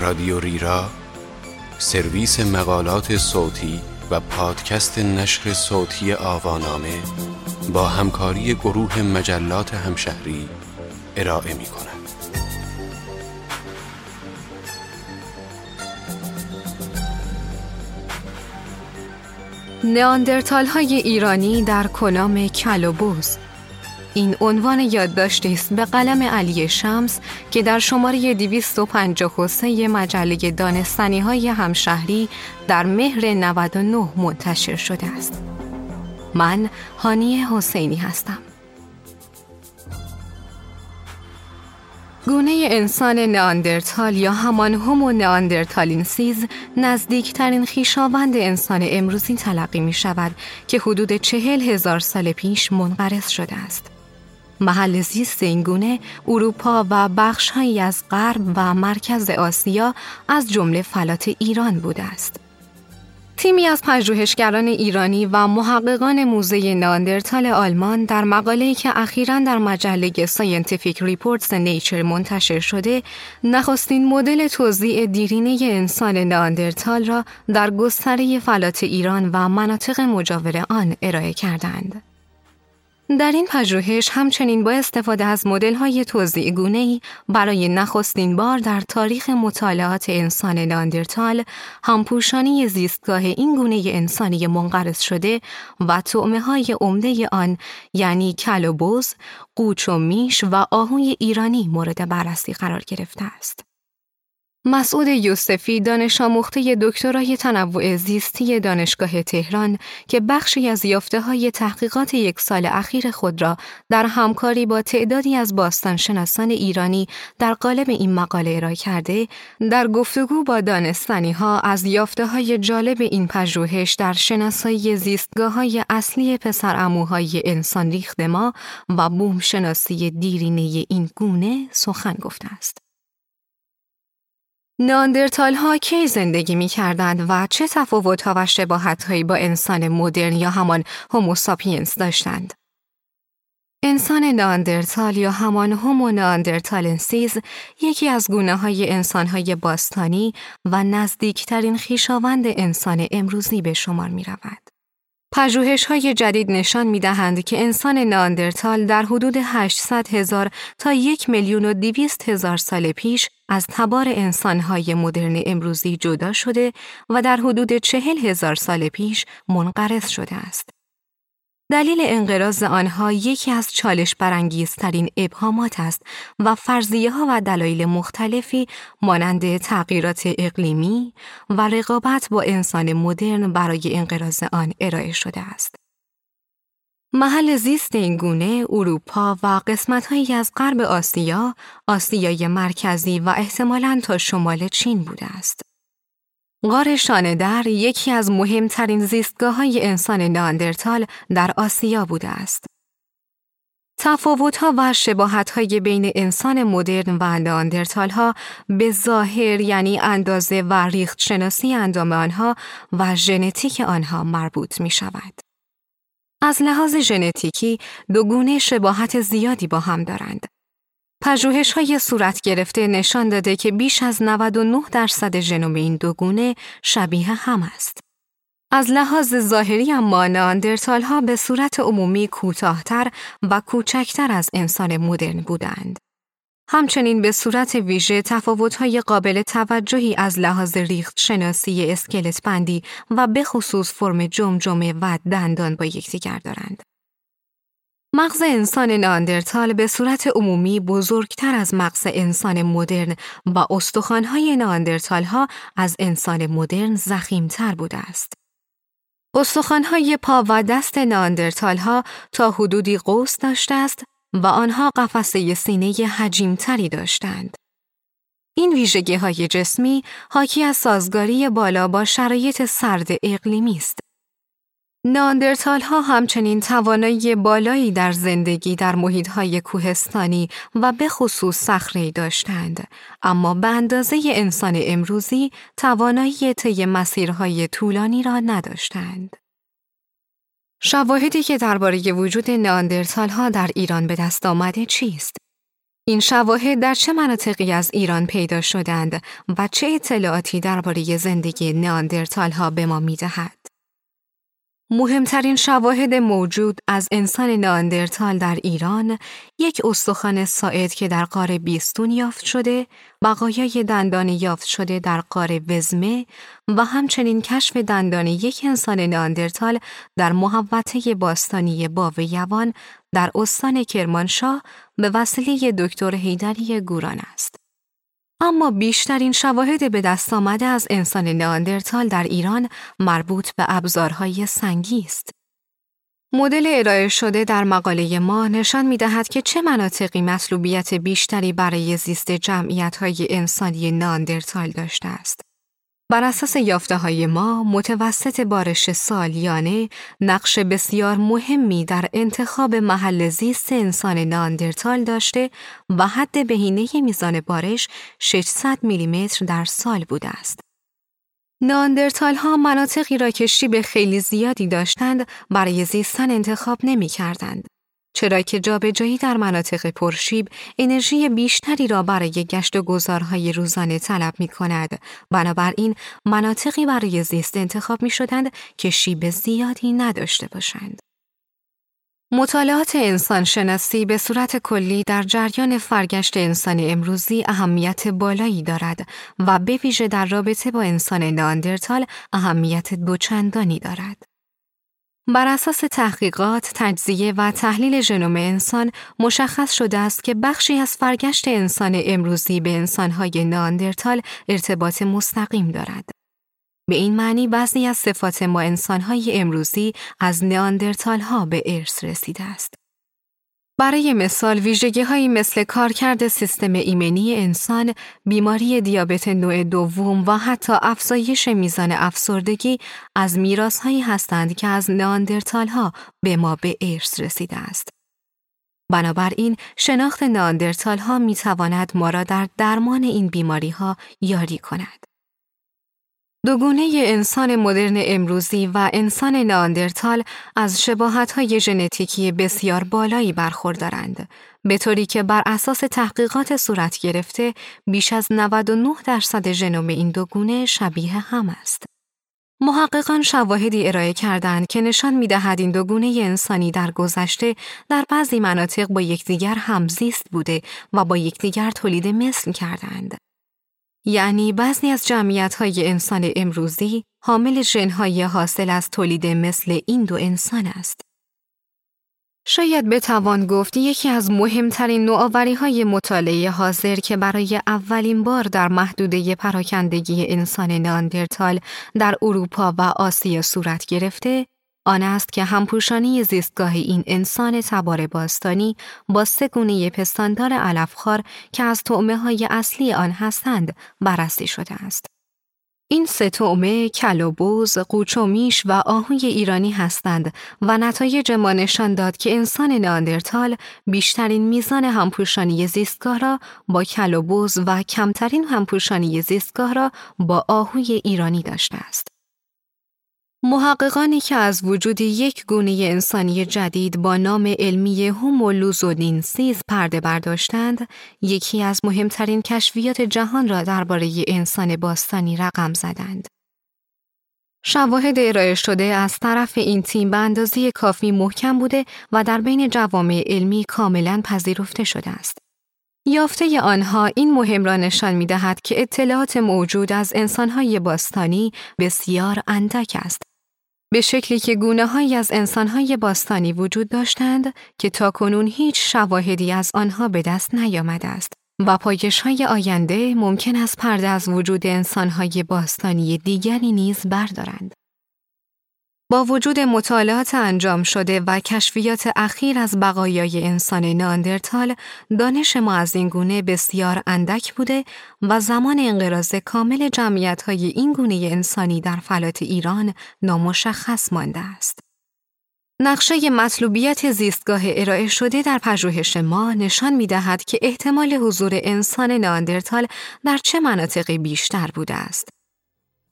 رادیو ریرا، سرویس مقالات صوتی و پادکست نشر صوتی آوانامه با همکاری گروه مجلات همشهری ارائه می کند. نئاندرتال‌های ایرانی در کنام کلوبوز، این عنوان یادداشتی است به قلم علی شمس که در شماره 253 مجله دانستنی‌های همشهری در مهر 99 منتشر شده است. من حانیه حسینی هستم. گونه انسان نئاندرتال یا همان هومو نئاندرتالنسیس نزدیکترین خویشاوند انسان امروزی تلقی می شود که حدود 40,000 سال پیش منقرض شده است. محل زیست این گونه اروپا و بخش‌هایی از غرب و مرکز آسیا از جمله فلات ایران بوده است. تیمی از پژوهشگران ایرانی و محققان موزه نئاندرتال آلمان در مقاله‌ای که اخیراً در مجله Scientific Reports Nature منتشر شده، نخستین مدل توزیع دیرینه انسان نئاندرتال را در گستره فلات ایران و مناطق مجاور آن ارائه کردند. در این پژوهش همچنین با استفاده از مدل‌های توزیع گونه‌ای برای نخستین بار در تاریخ مطالعات انسان نئاندرتال، همپوشانی زیستگاه این گونه انسانی منقرض شده و طعمه‌های عمده آن یعنی کلوبوز، قوچ و میش و آهوی ایرانی مورد بررسی قرار گرفته است. مسعود یوسفی، دانش آموخته دکترای تنوع زیستی دانشگاه تهران که بخشی از یافته‌های تحقیقات 1 سال اخیر خود را در همکاری با تعدادی از باستانشناسان ایرانی در قالب این مقاله ارائه کرده، در گفتگو با دانستنی‌ها از یافته‌های جالب این پژوهش در شناسایی زیستگاه‌های اصلی پسرعموهای انسان ریخت ما و بوم‌شناسی دیرینه این گونه سخن گفته است. نئاندرتال‌ها کی زندگی می‌کردند و چه تفاوت‌ها و اشتباهاتی با انسان مدرن یا همان هومو ساپینس داشتند؟ انسان نئاندرتال یا همان هومو نئاندرتالنسیس یکی از گونه‌های انسان‌های باستانی و نزدیکترین خویشاوند انسان امروزی به شمار می‌رود. پژوهش‌های جدید نشان می‌دهند که انسان نئاندرتال در حدود 800,000 تا 1,200,000 سال پیش از تبار انسان‌های مدرن امروزی جدا شده و در حدود 40,000 سال پیش منقرض شده است. دلیل انقراض آنها یکی از چالش برانگیزترین ابهامات است و فرضیه‌ها و دلایل مختلفی مانند تغییرات اقلیمی و رقابت با انسان مدرن برای انقراض آن ارائه شده است. محل زیست این گونه اروپا و قسمت‌هایی از غرب آسیا، آسیای مرکزی و احتمالاً تا شمال چین بوده است. غار شانه‌در یکی از مهمترین زیستگاه‌های انسان نئاندرتال در آسیا بوده است. تفاوت‌ها و شباهت‌های بین انسان مدرن و نئاندرتال‌ها به ظاهر یعنی اندازه و ریخت‌شناسی اندام آنها و ژنتیک آنها مربوط می‌شود. از لحاظ ژنتیکی دو گونه شباهت زیادی با هم دارند. پژوهش‌های صورت گرفته نشان داده که بیش از 99% ژنوم این دو گونه شبیه هم است. از لحاظ ظاهری اما نئاندرتال‌ها به صورت عمومی کوتاه‌تر و کوچکتر از انسان مدرن بودند. همچنین به صورت ویژه تفاوت‌های قابل توجهی از لحاظ ریخت شناسی اسکلت بندی و به خصوص فرم جمجمه و دندان با یکدیگر دارند. مغز انسان نئاندرتال به صورت عمومی بزرگتر از مغز انسان مدرن و استخوان‌های نئاندرتال‌ها از انسان مدرن ضخیم‌تر بوده است. استخوان‌های پا و دست نئاندرتال‌ها تا حدودی قوس داشته است و آنها قفسه سینه حجیم‌تری داشتند. این ویژگی‌های جسمی حاکی از سازگاری بالا با شرایط سرد اقلیمی است. نئاندرتال‌ها همچنین توانایی بالایی در زندگی در محیط‌های کوهستانی و به خصوص صخره‌ای داشتند، اما به اندازه انسان امروزی توانایی طی مسیرهای طولانی را نداشتند. شواهدی که درباره وجود نئاندرتال‌ها در ایران به دست آمده چیست؟ این شواهد در چه مناطقی از ایران پیدا شدند و چه اطلاعاتی درباره زندگی نئاندرتال‌ها به ما می‌دهد؟ مهمترین شواهد موجود از انسان نئاندرتال در ایران، یک استخوان ساعد که در غار بیستون یافت شده، بقایای دندان یافت شده در غار وزمه و همچنین کشف دندان یک انسان نئاندرتال در محوطه باستانی باویوان در استان کرمانشاه به وسیله دکتر حیدری گوران است. اما بیشترین شواهد به دست آمده از انسان نئاندرتال در ایران مربوط به ابزارهای سنگی است. مدل ارائه شده در مقاله ما نشان می‌دهد که چه مناطقی مطلوبیت بیشتری برای زیست جمعیت‌های انسانی نئاندرتال داشته است. بر اساس یافته‌های ما، متوسط بارش سالیانه نقش بسیار مهمی در انتخاب محل زیست انسان نئاندرتال داشته و حد بهینه میزان بارش 600 میلیمتر در سال بوده است. نئاندرتال‌ها مناطقی را که شیب خیلی زیادی داشتند برای زیستن انتخاب نمی‌کردند، چرا که جابجایی در مناطق پرشیب انرژی بیشتری را برای گشت و گذارهای روزانه طلب می کند. بنابراین مناطقی برای زیست انتخاب می شدند که شیب زیادی نداشته باشند. مطالعات انسانشناسی به صورت کلی در جریان فرگشت انسان امروزی اهمیت بالایی دارد و به ویژه در رابطه با انسان نئاندرتال اهمیت دوچندانی دارد. بر اساس تحقیقات، تجزیه و تحلیل ژنوم انسان مشخص شده است که بخشی از فرگشت انسان امروزی به انسان‌های نئاندرتال ارتباط مستقیم دارد. به این معنی بعضی از صفات ما انسان‌های امروزی از نئاندرتال‌ها به ارث رسیده است. برای مثال، ویژگی‌هایی مثل کارکرد سیستم ایمنی انسان، بیماری دیابت نوع دوم و حتی افزایش میزان افسردگی از میراث‌هایی هستند که از نئاندرتال‌ها به ما به ارث رسیده است. بنابراین، شناخت نئاندرتال‌ها می‌تواند ما را در درمان این بیماری‌ها یاری کند. دوگونه انسان مدرن امروزی و انسان نئاندرتال از شباهت‌های ژنتیکی بسیار بالایی برخوردارند، به طوری که بر اساس تحقیقات صورت گرفته بیش از 99% ژنوم این دوگونه شبیه هم است. محققان شواهدی ارائه کردند که نشان می‌دهد این دوگونه انسانی در گذشته در بعضی مناطق با یکدیگر همزیست بوده و با یکدیگر تولید مثل کردند. یعنی بعضی از جمعیت‌های انسان امروزی حامل ژن‌های حاصل از تولید مثل این دو انسان است. شاید بتوان گفت یکی از مهمترین نوآوری‌های مطالعه حاضر که برای اولین بار در محدوده پراکندگی انسان نئاندرتال در اروپا و آسیا صورت گرفته، آن است که همپوشانی زیستگاه این انسان تبار باستانی با سه گونه پستاندار علفخوار که از طعمه‌های اصلی آن هستند بررسی شده است. این سه طعمه کلوبوز، قوچ و میش و آهوی ایرانی هستند و نتایج ما نشان داد که انسان نئاندرتال بیشترین میزان همپوشانی زیستگاه را با کلوبوز و کمترین همپوشانی زیستگاه را با آهوی ایرانی داشته است. محققانی که از وجود یک گونه انسانی جدید با نام علمی هومو لوزونینسیس پرده برداشتند، یکی از مهمترین کشفیات جهان را درباره انسان باستانی رقم زدند. شواهد ارائه شده از طرف این تیم به اندازه کافی محکم بوده و در بین جوامع علمی کاملاً پذیرفته شده است. یافته آنها این مهم را نشان می دهد که اطلاعات موجود از انسان‌های باستانی بسیار اندک است، به شکلی که گونه‌هایی از انسان‌های باستانی وجود داشتند که تاکنون هیچ شواهدی از آنها به دست نیامده است و پایش‌های آینده ممکن است پرده از وجود انسان‌های باستانی دیگری نیز بردارند. با وجود مطالعات انجام شده و کشفیات اخیر از بقایای انسان نئاندرتال، دانش ما از این گونه بسیار اندک بوده و زمان انقراض کامل جمعیت‌های این گونه انسانی در فلات ایران نامشخص مانده است. نقشه مطلوبیت زیستگاه ارائه شده در پژوهش ما نشان می‌دهد که احتمال حضور انسان نئاندرتال در چه مناطقی بیشتر بوده است.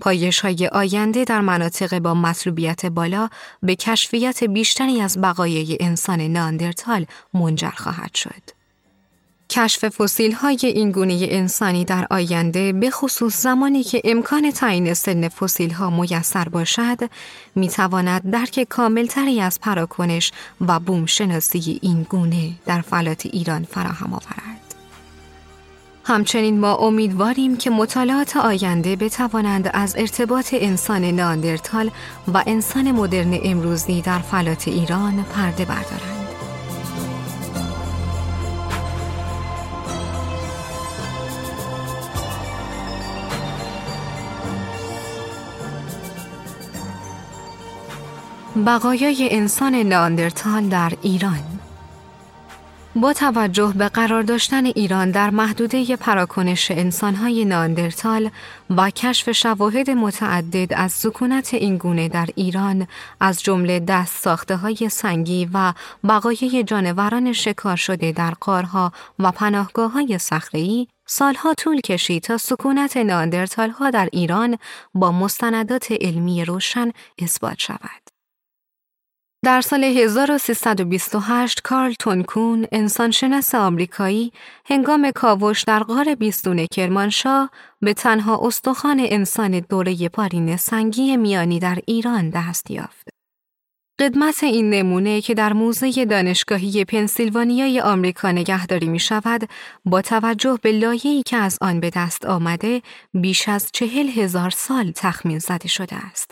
پایش‌های آینده در مناطق با مطلوبیت بالا به کشفیت بیشتری از بقایای انسان نئاندرتال منجر خواهد شد. کشف فسیل‌های این گونه انسانی در آینده، به خصوص زمانی که امکان تعیین سن فسیل‌ها میسر باشد، می‌تواند درک کامل‌تری از پراکنش و بومشناسی این گونه در فلات ایران فراهم آورد. همچنین ما امیدواریم که مطالعات آینده بتوانند از ارتباط انسان نئاندرتال و انسان مدرن امروزی در فلات ایران پرده بردارند. بقایای انسان نئاندرتال در ایران. با توجه به قرار داشتن ایران در محدوده پراکنش انسان‌های نئاندرتال و کشف شواهد متعدد از سکونت این گونه در ایران، از جمله دست ساخته‌های سنگی و بقایای جانوران شکار شده در غارها و پناهگاه‌های صخره‌ای، سالها طول کشید تا سکونت نئاندرتال‌ها در ایران با مستندات علمی روشن اثبات شود. در سال 1328 کارل تونکون، انسانشناس آمریکایی، هنگام کاوش در غار بیستون کرمانشاه به تنها استخوان انسان دوره پارین سنگی میانی در ایران دست یافت. قدمت این نمونه که در موزه دانشگاهی پنسیلوانیای آمریکا نگهداری می شود، با توجه به لایه‌ای که از آن به دست آمده، بیش از 40,000 سال تخمین زده شده است.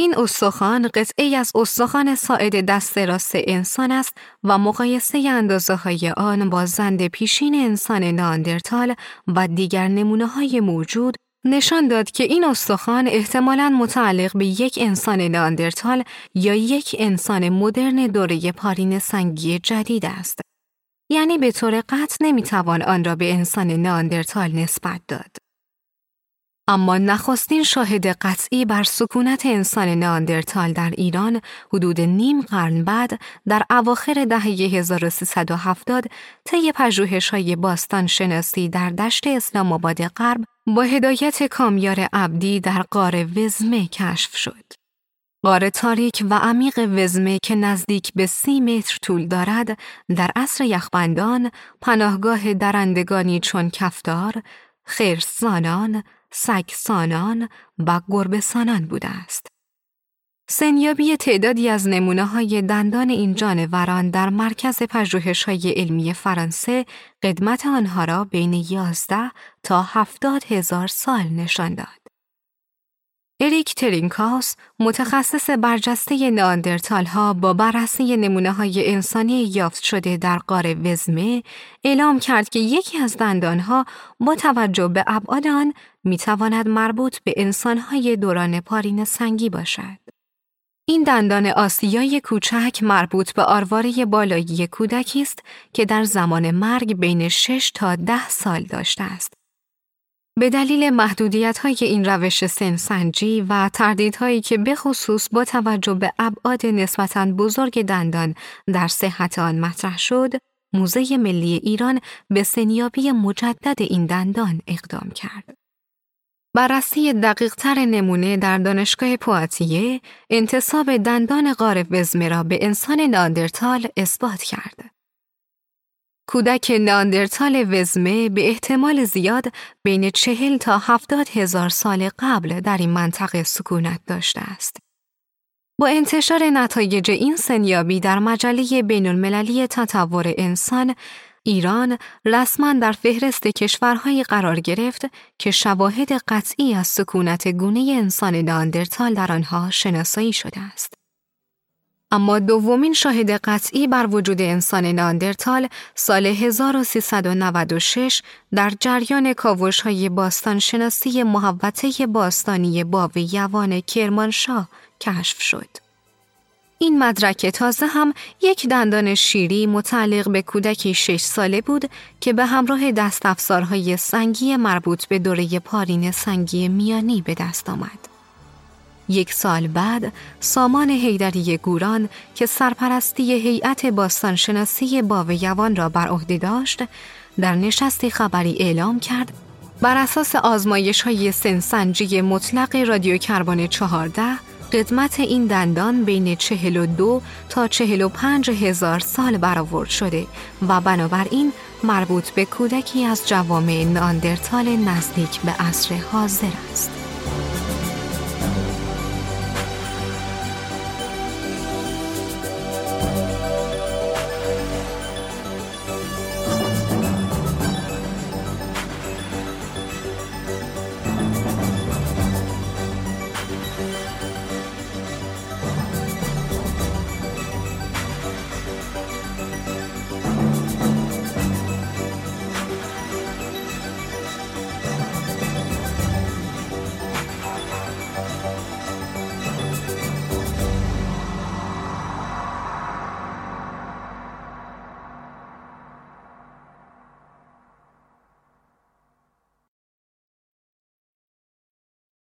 این استخوان قطعی از استخوان ساعد دست راست انسان است و مقایسه اندازه‌های آن با زند پیشین انسان نئاندرتال و دیگر نمونه‌های موجود نشان داد که این استخوان احتمالاً متعلق به یک انسان نئاندرتال یا یک انسان مدرن دوره پارین سنگی جدید است. یعنی به طور قطع نمی‌توان آن را به انسان نئاندرتال نسبت داد. اما نخستین شاهد قطعی بر سکونت انسان نئاندرتال در ایران حدود نیم قرن بعد، در اواخر دهه 1370، طی پژوهش‌های باستانشناسی در دشت اسلام آباد غرب با هدایت کامیار عبدی در غار وزمه کشف شد. غار تاریک و عمیق وزمه که نزدیک به 30 متر طول دارد، در عصر یخبندان، پناهگاه درندگانی چون کفتار، خرس‌زنان، سگسانان و گربه‌سانان بوده است. سنیابی تعدادی از نمونه‌های دندان این جانوران در مرکز پژوهش‌های علمی فرانسه، قدمت آنها را بین 11 تا 70,000 سال نشان داد. اریک ترینکاوس، متخصص برجسته نئاندرتال‌ها، با بررسی نمونه‌های انسانی یافت شده در غار وزمه، اعلام کرد که یکی از دندان‌ها با توجه به ابعاد آن می‌تواند مربوط به انسان‌های دوران پارین سنگی باشد. این دندان آسیای کوچک مربوط به آرواره بالایی کودکی است که در زمان مرگ بین 6 تا 10 سال داشته است. به دلیل محدودیت‌های این روش سنسنجی و تردیدهایی که به خصوص با توجه به ابعاد نسبتاً بزرگ دندان در صحت آن مطرح شد، موزه ملی ایران به سنیابی مجدد این دندان اقدام کرد. بررسی دقیق‌تر نمونه در دانشگاه پواتیه، انتساب دندان غار وزمه را به انسان نئاندرتال اثبات کرد. کودک نئاندرتال وزمه به احتمال زیاد بین 40 تا 70,000 سال قبل در این منطقه سکونت داشته است. با انتشار نتایج این سنیابی در مجله بین‌المللی تطور انسان، ایران رسماً در فهرست کشورهای قرار گرفت که شواهد قطعی از سکونت گونه انسان نئاندرتال در آنها شناسایی شده است. اما دومین شاهد قطعی بر وجود انسان نئاندرتال سال 1396 در جریان کاوش‌های باستانشناسی محوطه باستانی باویوان کرمانشاه کشف شد. این مدرک تازه هم یک دندان شیری متعلق به کودکی 6 ساله بود که به همراه دست افزارهای سنگی مربوط به دوره پارین سنگی میانی به دست آمد. 1 سال بعد، سامان حیدری گوران که سرپرستی هیئت باستانشناسی باویوان را بر عهده داشت، در نشستی خبری اعلام کرد: بر اساس آزمایش‌های سنسنجی مطلق رادیوکربن 14، قدمت این دندان بین 42 تا 45 هزار سال برآورد شده و بنابراین مربوط به کودکی از جوامع نئاندرتال نزدیک به عصر حاضر است.